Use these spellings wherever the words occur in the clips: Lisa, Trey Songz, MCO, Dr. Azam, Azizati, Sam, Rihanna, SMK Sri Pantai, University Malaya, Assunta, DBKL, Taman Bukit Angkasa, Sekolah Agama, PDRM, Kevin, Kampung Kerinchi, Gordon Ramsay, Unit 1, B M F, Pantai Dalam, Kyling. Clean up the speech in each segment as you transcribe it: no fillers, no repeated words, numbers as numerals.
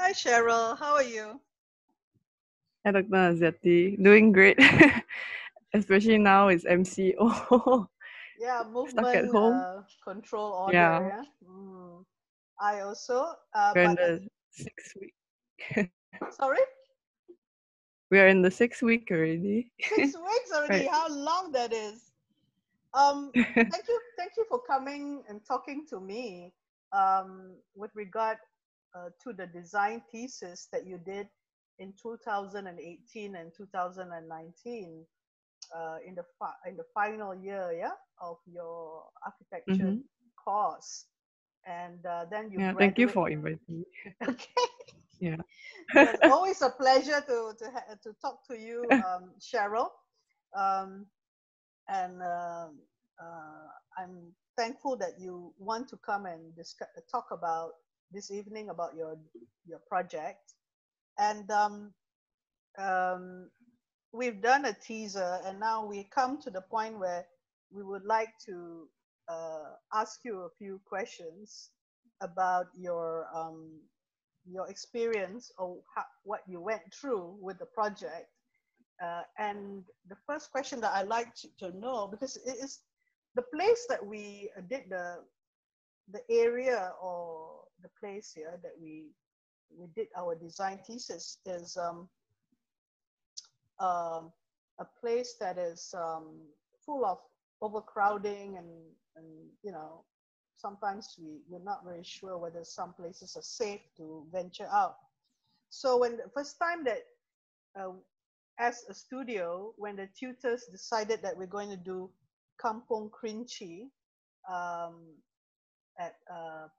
Hi, Cheryl. How are you? Hi, Dr. Azizati. Doing great. Especially now it's MCO. Yeah, movement stuck at home. Control order. Yeah. Yeah? Mm. I also. We're in the 6th week. Sorry? We are in the 6th week already. 6 weeks already. Right. How long that is. Thank you for coming and talking to me with regard to the design thesis that you did in 2018 and 2019 in the final year, yeah, of your architecture course, and then you. Yeah, thank you for inviting me. Okay. Yeah. It's always a pleasure to talk to you, Cheryl. I'm thankful that you want to come and talk about this evening about your project. And we've done a teaser, and now we come to the point where we would like to ask you a few questions about your experience or what you went through with the project. And the first question that I'd like to know, because it is the place that we did the area or the place here that we did our design thesis is a place that is full of overcrowding and you know, sometimes we're not very sure whether some places are safe to venture out. So when the first time that as a studio, when the tutors decided that we're going to do Kampung Kerinchi at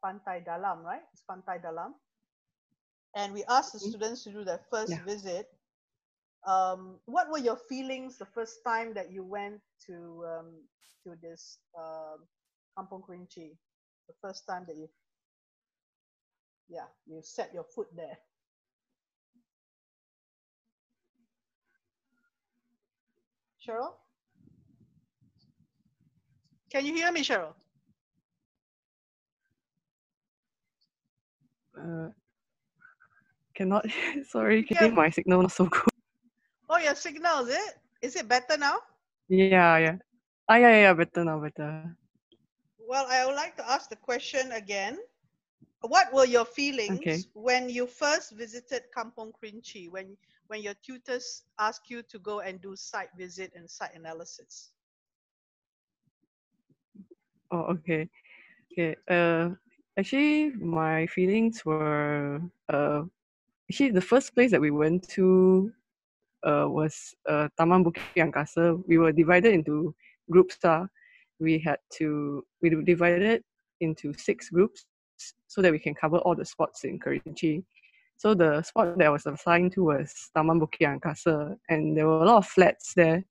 Pantai Dalam, right? It's Pantai Dalam. And we asked the students to do their first visit. What were your feelings the first time that you went to this Kampung Kerinchi? The first time that you set your foot there. Cheryl? Can you hear me, Cheryl? Cannot, sorry, yeah. I think my signal not so good. Oh, your signal, is it? Is it better now? Yeah. Yeah, better now. Well, I would like to ask the question again. What were your feelings when you first visited Kampung Kerinchi, when your tutors asked you to go and do site visit and site analysis? Oh, okay. Actually, my feelings were the first place that we went to was Taman Bukit Angkasa. We were divided into groups. We were divided into 6 groups. So that we can cover all the spots in Kerinchi. So the spot that I was assigned to was Taman Bukit Angkasa, and there were a lot of flats there.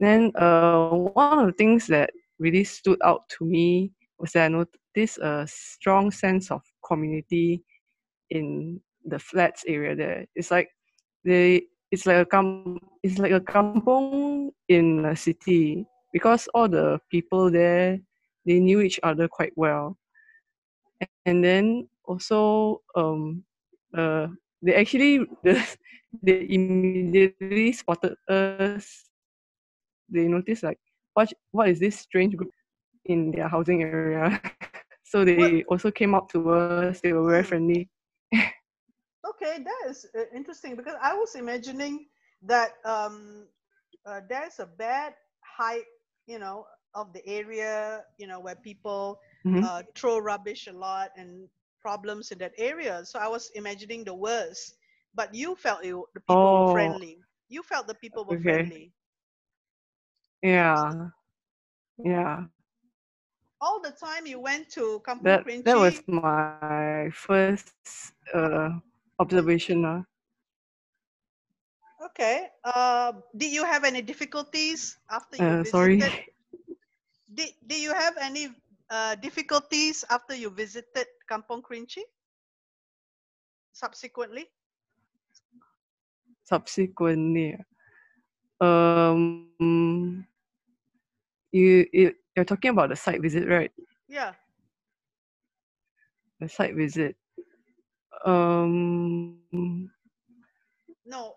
Then one of the things that really stood out to me was that I noticed a strong sense of community in the flats area there. It's like a kampung in a city, because all the people there, they knew each other quite well. And then also, they immediately spotted us. They noticed like, what is this strange group in their housing area? So they also came up to us. They were very friendly. Okay, that is interesting, because I was imagining that there's a bad hype, you know, of the area, you know, where people throw rubbish a lot and problems in that area. So I was imagining the worst, but you felt the people were friendly. You felt the people were friendly. Yeah. All the time you went to Kampung Kerinchi. That was my first observation. Okay. Did you have any difficulties after you visited? Sorry. Did you have any difficulties after you visited Kampung Kerinchi? Subsequently, you're talking about the site visit, right? Yeah. The site visit. No,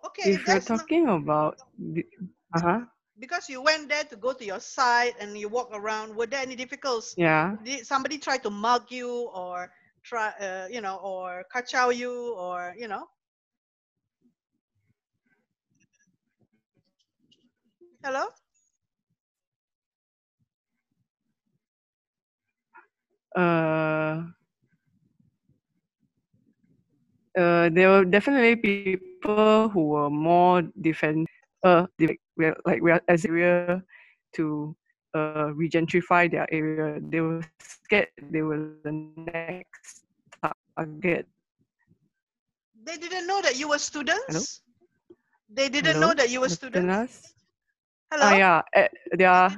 okay. If you're talking about, because you went there to go to your site and you walk around, were there any difficulties? Yeah. Did somebody try to mug you or try, you know, or kacau you or, you know? Hello? There were definitely people who were more defensive, as to regentrify their area. They were scared they were the next target. They didn't know that you were students? Hello? They didn't know that you were students? Hello? Yeah.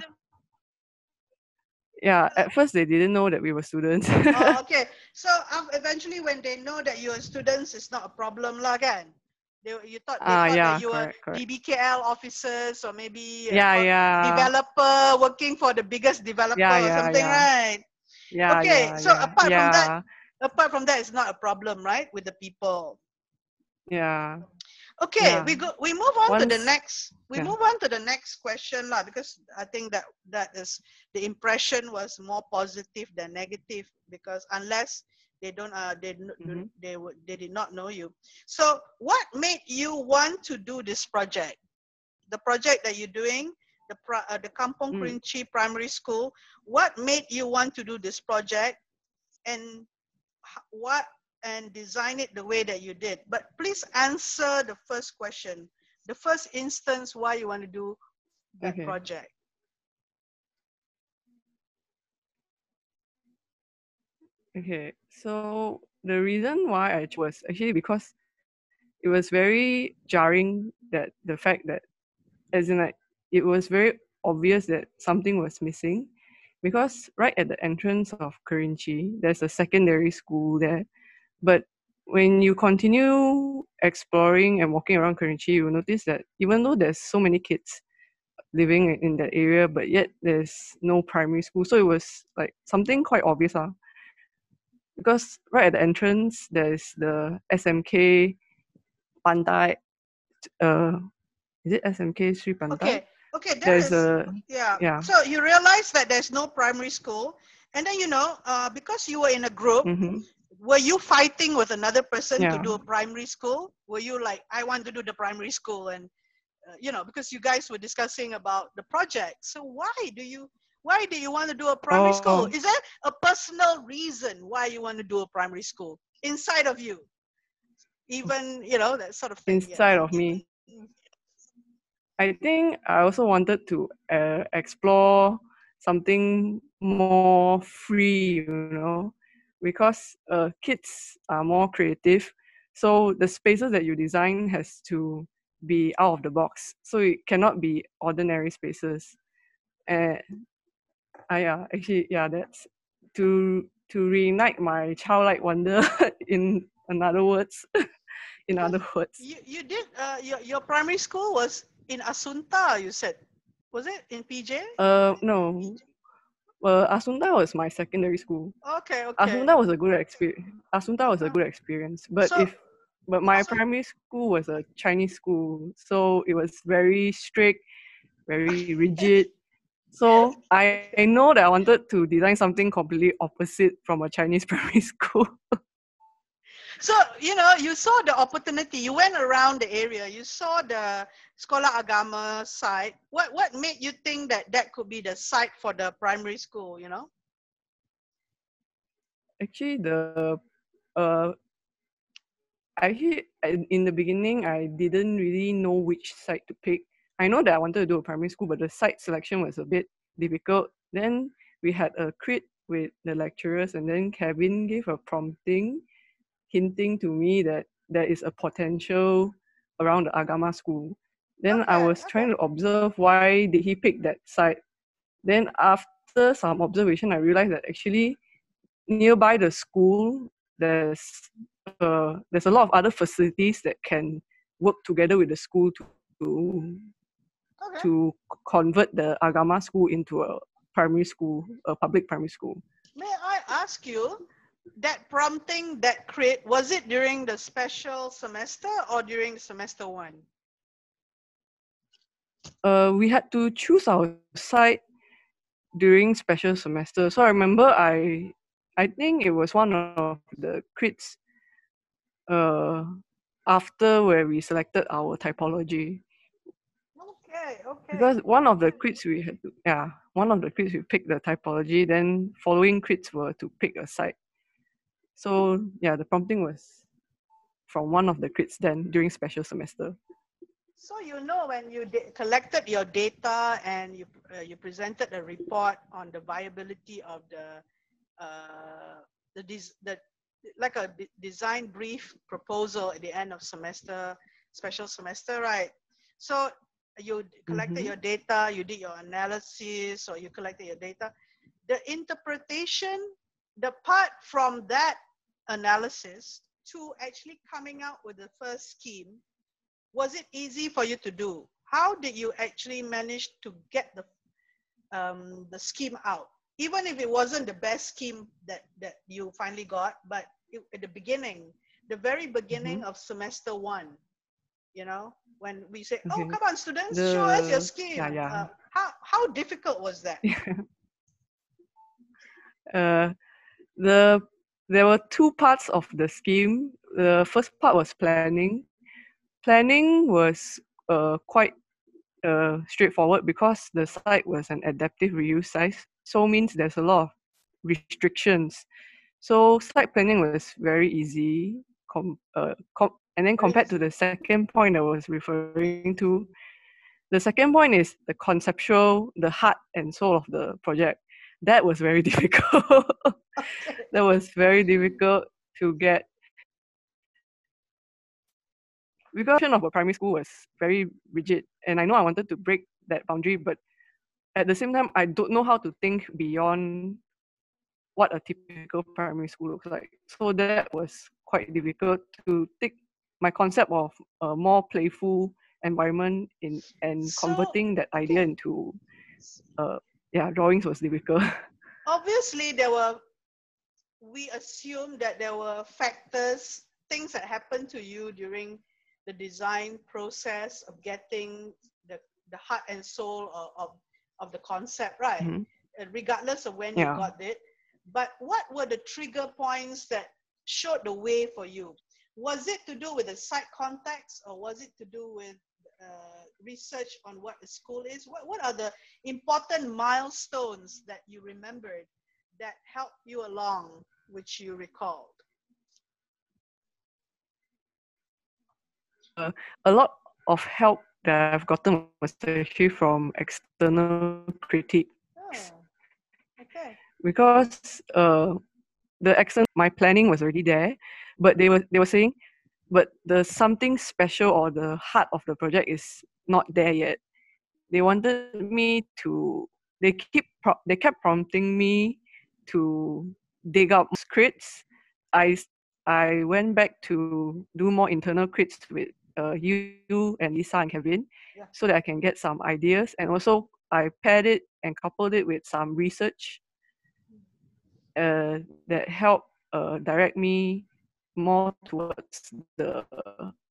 Yeah, at first they didn't know that we were students. Oh, okay. So eventually when they know that you are students, it's not a problem lah kan? You thought they thought that you were DBKL officers or maybe developer working for the biggest developer or something, right? Yeah, okay, so apart from that, it's not a problem, right, with the people? Yeah. Okay, we move on to the next. Move on to the next question lah, because I think that is the impression was more positive than negative, because unless they don't they did not know you. So what made you want to do this project? The project that you're doing, the Kampung Kerinchi Primary School, what made you want to do this project? And what and design it the way that you did. But please answer the first question, the first instance why you want to do that project. Okay, so the reason why I was actually because it was very jarring that the fact that, as in like, it was very obvious that something was missing, because right at the entrance of Kerinchi, there's a secondary school there. But when you continue exploring and walking around Kerinchi, you will notice that even though there's so many kids living in that area, but yet there's no primary school. So it was like something quite obvious. Because right at the entrance, there's the SMK Pantai. Is it SMK Sri Pantai? Okay, okay. So you realize that there's no primary school. And then, you know, because you were in a group, were you fighting with another person to do a primary school? Were you like, I want to do the primary school? And, you know, because you guys were discussing about the project. So why do you want to do a primary school? Is there a personal reason why you want to do a primary school inside of you? Even, you know, that sort of thing. Inside of me. I think I also wanted to explore something more free, you know, because kids are more creative. So the spaces that you design has to be out of the box. So it cannot be ordinary spaces. And that's to reignite my childlike wonder in other words. You did, your primary school was in Assunta, you said. Was it in PJ? No. Well, Assunta was my secondary school. Okay, okay. Assunta was a good experience. But my primary school was a Chinese school, so it was very strict, very rigid. So I know that I wanted to design something completely opposite from a Chinese primary school. So, you know, you saw the opportunity. You went around the area. You saw the Sekolah Agama site. What made you think that could be the site for the primary school, you know? Actually, in the beginning, I didn't really know which site to pick. I know that I wanted to do a primary school, but the site selection was a bit difficult. Then we had a crit with the lecturers, and then Kevin gave a prompting, hinting to me that there is a potential around the Agama school. Then I was trying to observe why did he pick that site. Then after some observation, I realized that actually nearby the school, there's a lot of other facilities that can work together with the school to convert the Agama school into a primary school, a public primary school. May I ask you, that prompting, that create, was it during the special semester or during semester one? We had to choose our site during special semester. So I remember I think it was one of the crits after where we selected our typology. Okay, okay. Because one of the crits we had to, yeah, one of the crits we picked the typology, then following crits were to pick a site. So yeah, the prompting was from one of the crits then during special semester. So you know when you collected your data and you you presented a report on the viability of the like a design brief proposal at the end of semester, special semester, right? So you collected your data, you did your analysis, or you collected your data. The interpretation, the part from that analysis to actually coming out with the first scheme, was it easy for you to do? How did you actually manage to get the scheme out? Even if it wasn't the best scheme that you finally got, but it, at the beginning, the very beginning of semester one, you know, when we say, oh, come on, students, show us your scheme. Yeah, yeah. How difficult was that? There were two parts of the scheme. The first part was planning. Planning was quite straightforward because the site was an adaptive reuse site, so means there's a lot of restrictions. So site planning was very easy. And then compared to the second point I was referring to, the second point is the conceptual, the heart and soul of the project. That was very difficult. That was very difficult to get. Because of a primary school was very rigid, and I know I wanted to break that boundary, but at the same time, I don't know how to think beyond what a typical primary school looks like. So that was quite difficult to take my concept of a more playful environment in and converting that idea into drawings was difficult. Obviously, we assume that there were factors, things that happened to you during the design process of getting the heart and soul of the concept, right? Regardless of when you got it. But what were the trigger points that showed the way for you? Was it to do with the site context, or was it to do with research on what the school is? What are the important milestones that you remembered that helped you along, which you recalled? A lot of help that I've gotten was actually from external critiques. Because my planning was already there, but they were saying, but the something special or the heart of the project is not there yet. They wanted me to. They kept prompting me to dig up crits. I went back to do more internal crits with you and Lisa and Kevin, so that I can get some ideas. And also, I paired it and coupled it with some research that helped direct me more towards the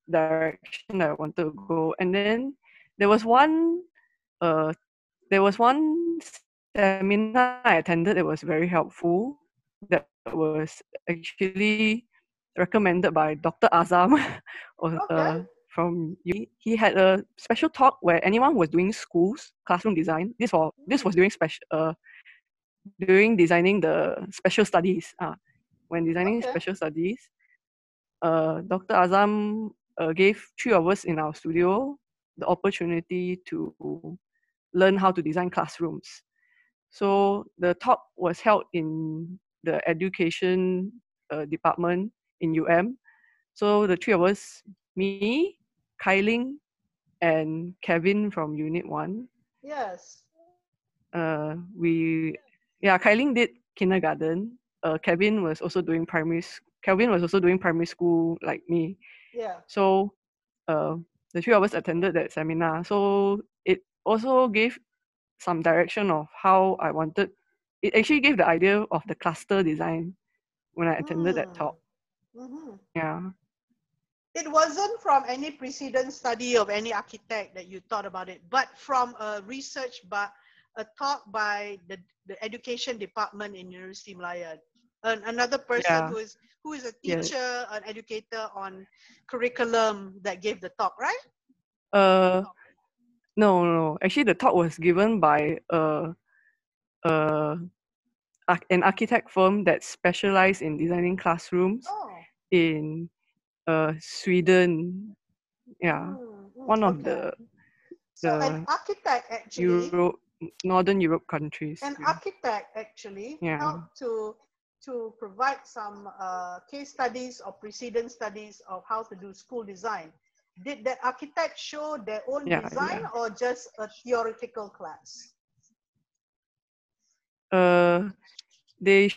direction that I wanted to go. And then there was one seminar I attended that was very helpful, that was actually recommended by Dr. Azam from UB. He had a special talk where anyone was doing schools classroom design. This was during special during designing the special studies. When designing special studies, Dr. Azam gave three of us in our studio the opportunity to learn how to design classrooms. So the talk was held in the education department in UM. So the three of us, me, Kyling, and Kevin from Unit 1. Yes. Kyling did kindergarten. Kevin was also doing primary school like me. Yeah. So the three of us attended that seminar. So it also gave some direction of how I wanted. It actually gave the idea of the cluster design when I attended that talk. Mm-hmm. Yeah. It wasn't from any precedent study of any architect that you thought about it, but from a research, but a talk by the education department in University Malaya. Another person who is a teacher, an educator on curriculum that gave the talk, right? No. Actually, the talk was given by an architect firm that specialized in designing classrooms in Sweden. Yeah, one of the an architect actually Northern Europe countries. An architect actually helped to provide some case studies or precedent studies of how to do school design. Did that architect show their own design or just a theoretical class? They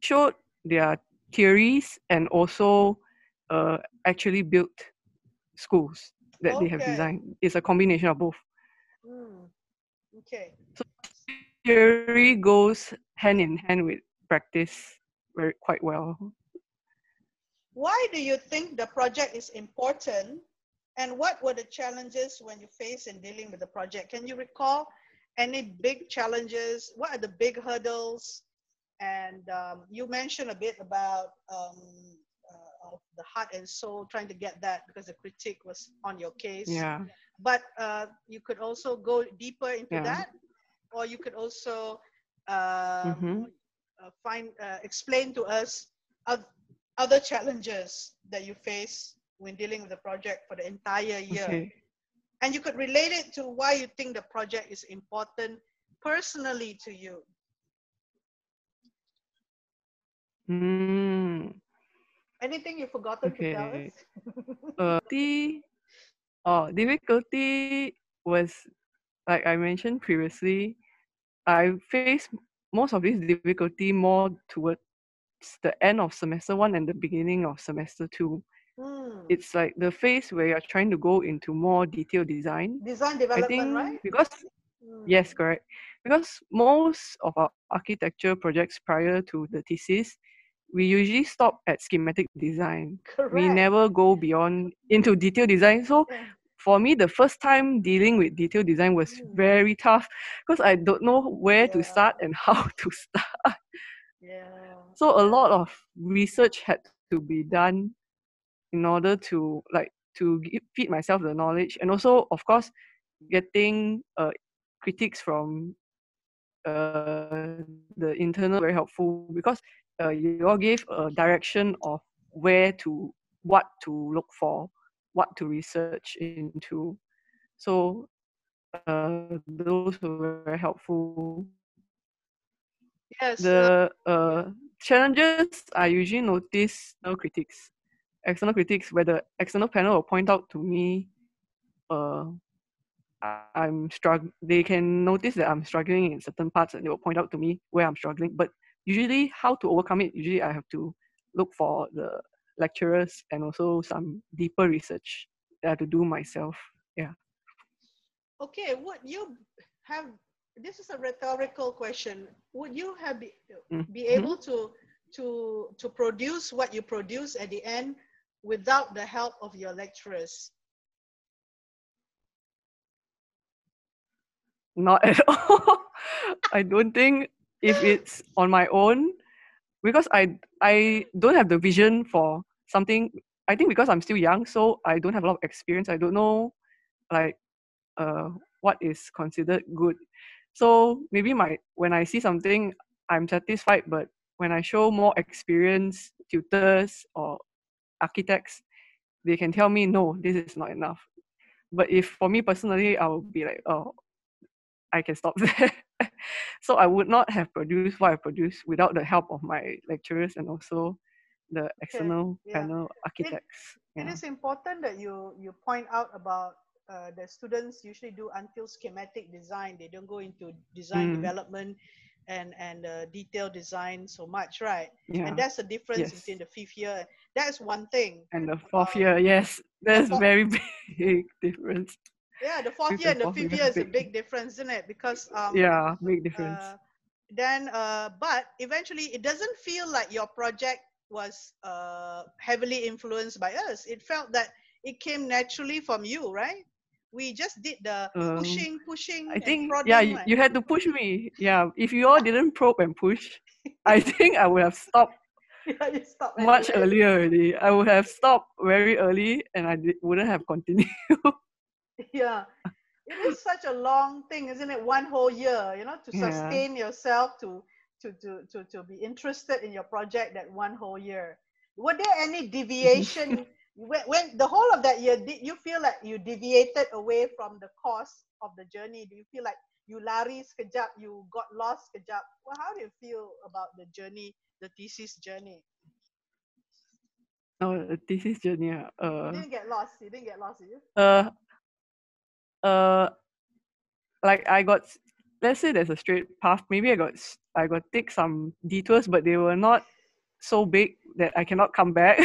showed their theories and also actually built schools that they have designed. It's a combination of both. Okay. So theory goes hand in hand with practice quite well. Why do you think the project is important, and what were the challenges when you faced in dealing with the project? Can you recall any big challenges? What are the big hurdles? And you mentioned a bit about the heart and soul, trying to get that because the critique was on your case. Yeah. But you could also go deeper into that, or you could also explain to us other challenges that you face when dealing with the project for the entire year. Okay. And you could relate it to why you think the project is important personally to you. Anything you've forgotten to tell us? Difficulty was, like I mentioned previously, I faced most of this difficulty more towards the end of semester one and the beginning of semester two. It's like the phase where you're trying to go into more detailed design development, I think, right? Because yes, correct. Because most of our architecture projects prior to the thesis, we usually stop at schematic design. Correct. We never go beyond into detailed design. So for me, the first time dealing with detailed design was very tough because I don't know where to start and how to start. So a lot of research had to be done in order to feed myself the knowledge, and also of course getting critiques from the internal very helpful, because you all gave a direction of where to, what to look for, what to research into. So those were very helpful. Yes. The challenges I usually notice no critiques. External critics, where the external panel will point out to me, they can notice that I'm struggling in certain parts, and they will point out to me where I'm struggling. But usually, how to overcome it, usually I have to look for the lecturers and also some deeper research that I have to do myself. Yeah. Okay, this is a rhetorical question. Would you have be able to produce what you produce at the end without the help of your lecturers? Not at all. I don't think if it's on my own, because I don't have the vision for something. I think because I'm still young, so I don't have a lot of experience. I don't know what is considered good. So maybe when I see something, I'm satisfied, but when I show more experienced tutors or architects, they can tell me, no, this is not enough. But if for me personally, I would be like, oh, I can stop there. So I would not have produced what I produced without the help of my lecturers and also the external panel architects. It is important that you point out about the students usually do until schematic design. They don't go into design development and detailed design so much, right? Yeah. And that's the difference between the fifth year. That's one thing. And the fourth year, yes. That's a very big difference. Yeah, the fourth year and the fifth year is a big difference, isn't it? Because big difference. But eventually it doesn't feel like your project was heavily influenced by us. It felt that it came naturally from you, right? We just did the pushing. I think, and yeah, right? You had to push me. Yeah, if you all didn't probe and push, I think I would have stopped. Yeah, you stopped much earlier already. I would have stopped very early, and I wouldn't have continued. Yeah, it is such a long thing, isn't it? One whole year, you know, to sustain yourself to be interested in your project. That one whole year. Were there any deviation? When the whole of that year, did you feel like you deviated away from the course of the journey? Do you feel like you lari sekejap, you got lost sekejap? Well, how do you feel about the journey, the thesis journey? Oh, the thesis journey. You didn't get lost. You didn't get lost, did you? Like I got. Let's say there's a straight path. Maybe I got take some detours, but they were not so big that I cannot come back.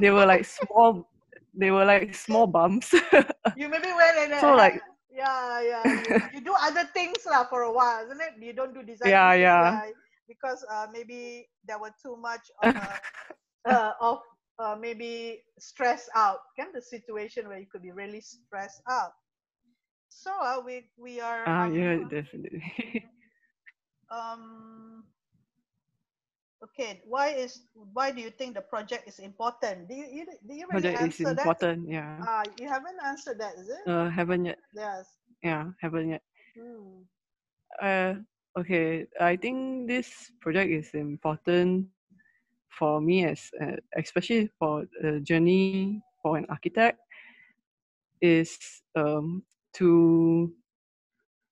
They were like small. They were like small bumps. You maybe went and so like You do other things lah for a while, isn't it? You don't do design. Because maybe there were too much of maybe stress out. Kind of the situation where you could be really stressed out. So we are. Definitely. Okay, why do you think the project is important? Do you really project answer that? Project is important, yeah. You haven't answered that, is it? Haven't yet. Yes. Yeah, haven't yet. Hmm. Okay, I think this project is important for me, as especially for the journey for an architect, is to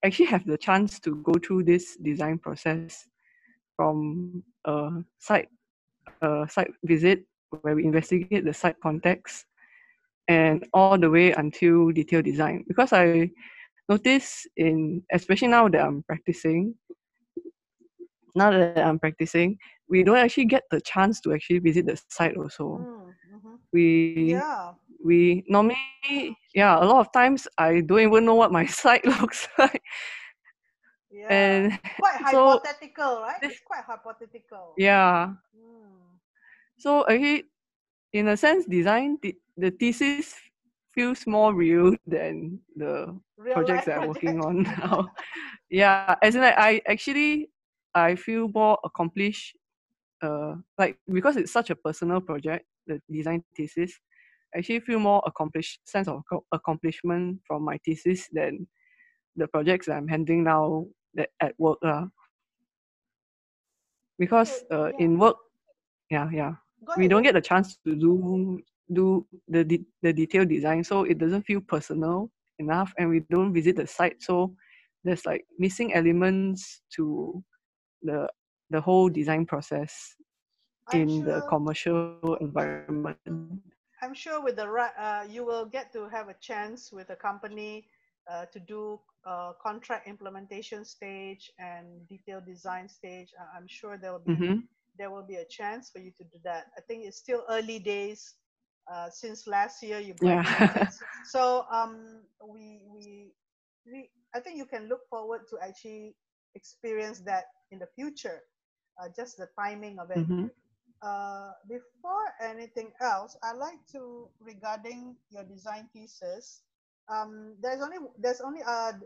actually have the chance to go through this design process from site visit, where we investigate the site context, and all the way until detailed design. Because I notice, especially now that I'm practicing, we don't actually get the chance to actually visit the site also. Mm-hmm. We normally, a lot of times I don't even know what my site looks like. Yeah. And quite hypothetical, right? It's quite hypothetical. Yeah. Mm. So actually, in a sense, design the thesis feels more real than the projects that I'm working on now. Yeah, as in I feel more accomplished, like because it's such a personal project, the design thesis. I actually feel more accomplished, sense of accomplishment from my thesis than the projects that I'm handling now at work. Because in work, we don't get the chance to do the detailed design, so it doesn't feel personal enough, and we don't visit the site, so there's like missing elements to the whole design process the commercial environment. I'm sure with the you will get to have a chance with a company to do contract implementation stage and detailed design stage. I'm sure there will be a chance for you to do that. I think it's still early days since last year you brought it. So we I think you can look forward to actually experience that in the future. Just the timing of it. Mm-hmm. Before anything else, I like to regarding your design thesis. There's only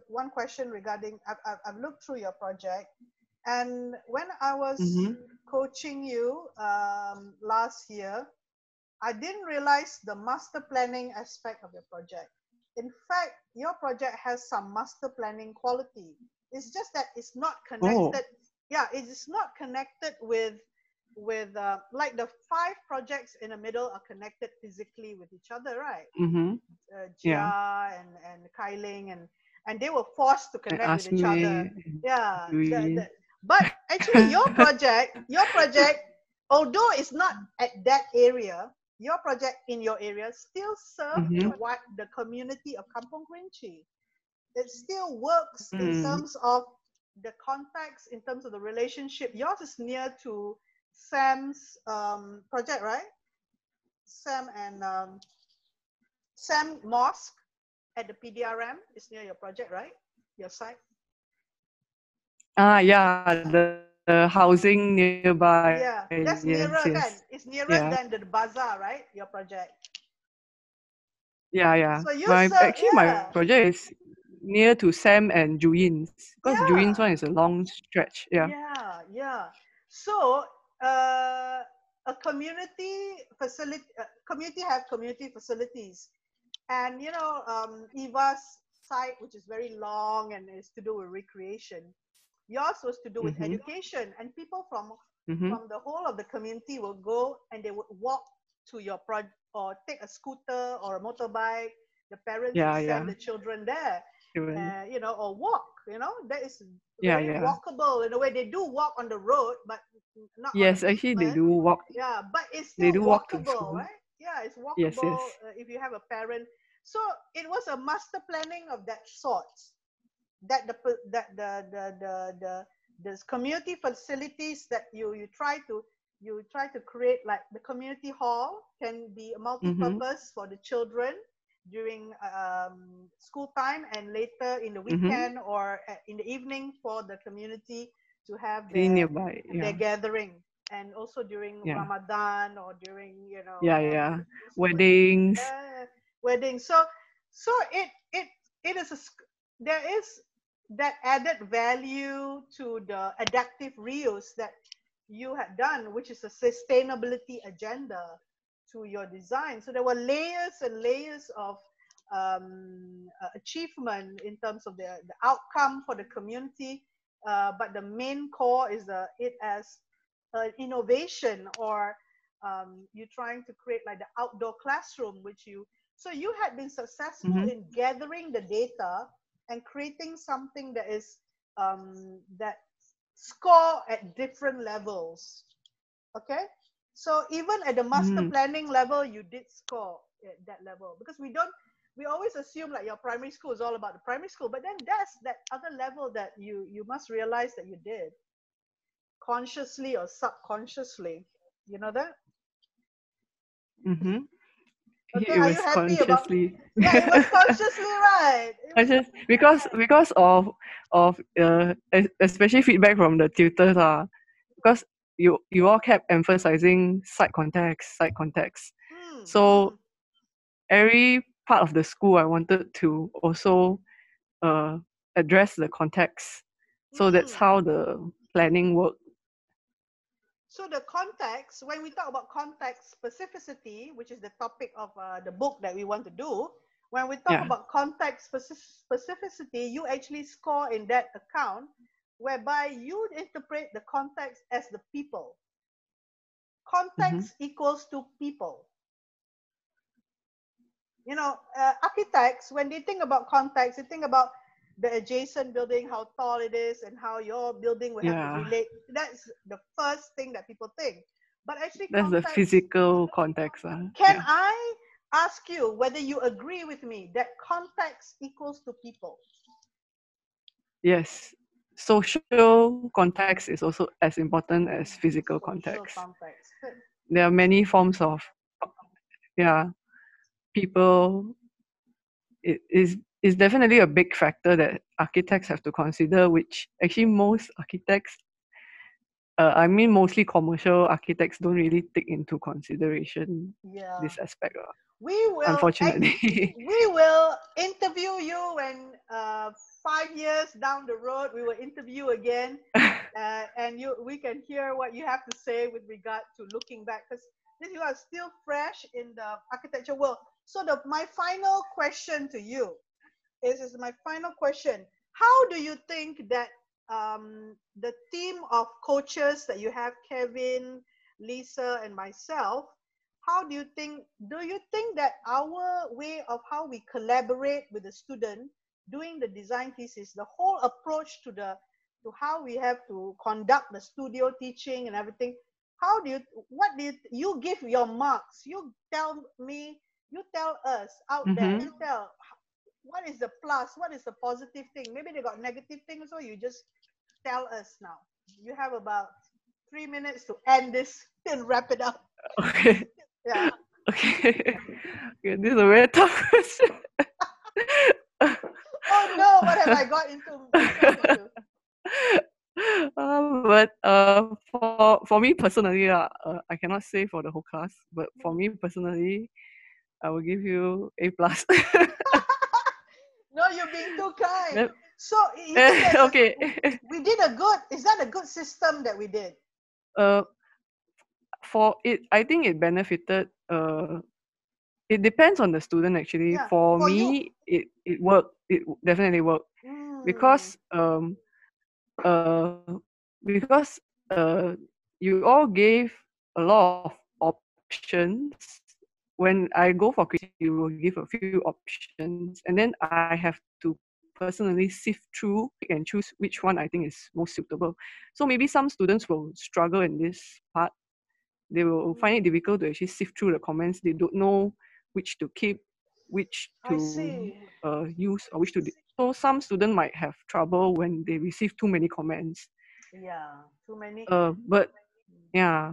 one question regarding. I've looked through your project, and when I was coaching you last year, I didn't realize the master planning aspect of your project. In fact, your project has some master planning quality. It's just that it's not connected. Oh. Yeah, it is not connected with like the five projects in the middle are connected physically with each other, right? Mm-hmm. and Kyling and they were forced to connect with each other. Yeah. But actually your project, although it's not at that area, your project in your area still serves the community of Kampung Kerinchi. It still works in terms of the context, in terms of the relationship. Yours is near to Sam's project, right? Sam and Sam Mosque at the PDRM is near your project, right? Your site. The the housing nearby. Yeah, that's nearer, yes, yes. Kan? It's nearer than the bazaar, right? Your project. Yeah, yeah. So my project is near to Sam and Juyin's, because Juyin's one is a long stretch. Yeah. Yeah, yeah. So a community facility, community have community facilities, and you know, Eva's site, which is very long and is to do with recreation. Yours was to do with education, and people from the whole of the community will go and they would walk to your project or take a scooter or a motorbike. The parents send the children there, you know, or walk. You know, that is very walkable in a way. They do walk on the road, but not. Yes, actually, they do walk. Yeah, but it's still walkable, right? Yeah, it's walkable if you have a parent. So it was a master planning of that sort, that the community facilities that you try to create, like the community hall can be a multi-purpose for the children during school time, and later in the weekend or in the evening for the community to have their gathering, and also during Ramadan or during weddings. So it is there is that added value to the adaptive reuse that you had done, which is a sustainability agenda to your design. So there were layers and layers of achievement in terms of the outcome for the community, but the main core is it as innovation, or you're trying to create like the outdoor classroom, which you. So you had been successful in gathering the data and creating something that is that score at different levels. Okay, so even at the master planning level, you did score at that level, because we always assume like your primary school is all about the primary school, but then that's that other level that you must realize that you did consciously or subconsciously. You know that. Okay, it was consciously. Yeah, it was consciously, right? Because of especially feedback from the tutors, because you all kept emphasizing site context. So every part of the school, I wanted to also address the context. So that's how the planning worked. So the context, when we talk about context specificity, which is the topic of the book that we want to do, when we talk about context specificity, you actually score in that account, whereby you interpret the context as the people. Context equals to people. You know, architects, when they think about context, they think about the adjacent building, how tall it is, and how your building will have to relate. That's the first thing that people think. But actually, that's the physical context. Can I ask you whether you agree with me that context equals to people? Yes. Social context is also as important as physical context. There are many forms of people. It's definitely a big factor that architects have to consider, which actually most architects, mostly commercial architects, don't really take into consideration this aspect. Unfortunately. We will interview you when 5 years down the road, we will interview again, and we can hear what you have to say with regard to looking back, because you are still fresh in the architecture world. So my final question to you, this is my final question. How do you think that the team of coaches that you have, Kevin, Lisa, and myself, do you think that our way of how we collaborate with the student doing the design thesis, the whole approach to how we have to conduct the studio teaching and everything, you give your marks, you tell us out there, you tell, what is the plus? What is the positive thing? Maybe they got negative things, so you just tell us now. You have about 3 minutes to end this and wrap it up. Okay. Yeah. Okay. This is a very tough question. Oh no! What have I got into? But for me personally, I cannot say for the whole class, but for me personally, I will give you A+. No, you're being too kind. So okay, we did a good. Is that a good system that we did? For it, I think it benefited. It depends on the student actually. Yeah, for me, you. it worked. It definitely worked because you all gave a lot of options. When I go for critique, you will give a few options, and then I have to personally sift through and choose which one I think is most suitable. So maybe some students will struggle in this part. They will find it difficult to actually sift through the comments. They don't know which to keep, which to use, or which to... So some students might have trouble when they receive too many comments. Yeah, too many. But, yeah.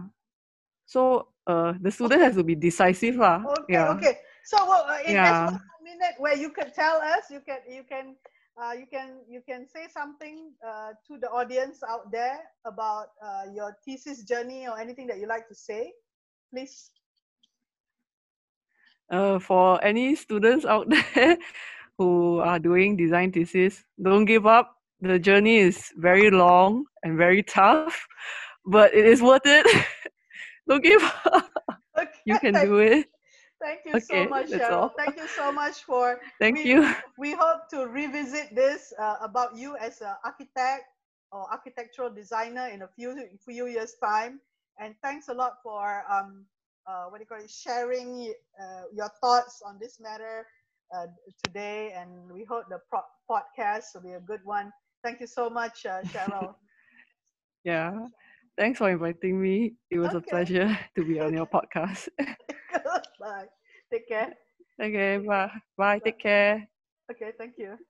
So, the student has to be decisive. Okay, yeah. Okay. So, invest 1 minute where you could tell us, you can say something to the audience out there about your thesis journey or anything that you like to say, please. For any students out there who are doing design thesis, don't give up. The journey is very long and very tough, but it is worth it. Don't give up. Okay. You can do it. Thank you so much, Cheryl. Thank you so much for... Thank you. We hope to revisit this about you as an architect or architectural designer in a few years' time. And thanks a lot for sharing your thoughts on this matter today. And we hope the podcast will be a good one. Thank you so much, Cheryl. Yeah. Thanks for inviting me. It was a pleasure to be on your podcast. Bye. Take care. Okay, bye. Bye. Take care. Okay, thank you.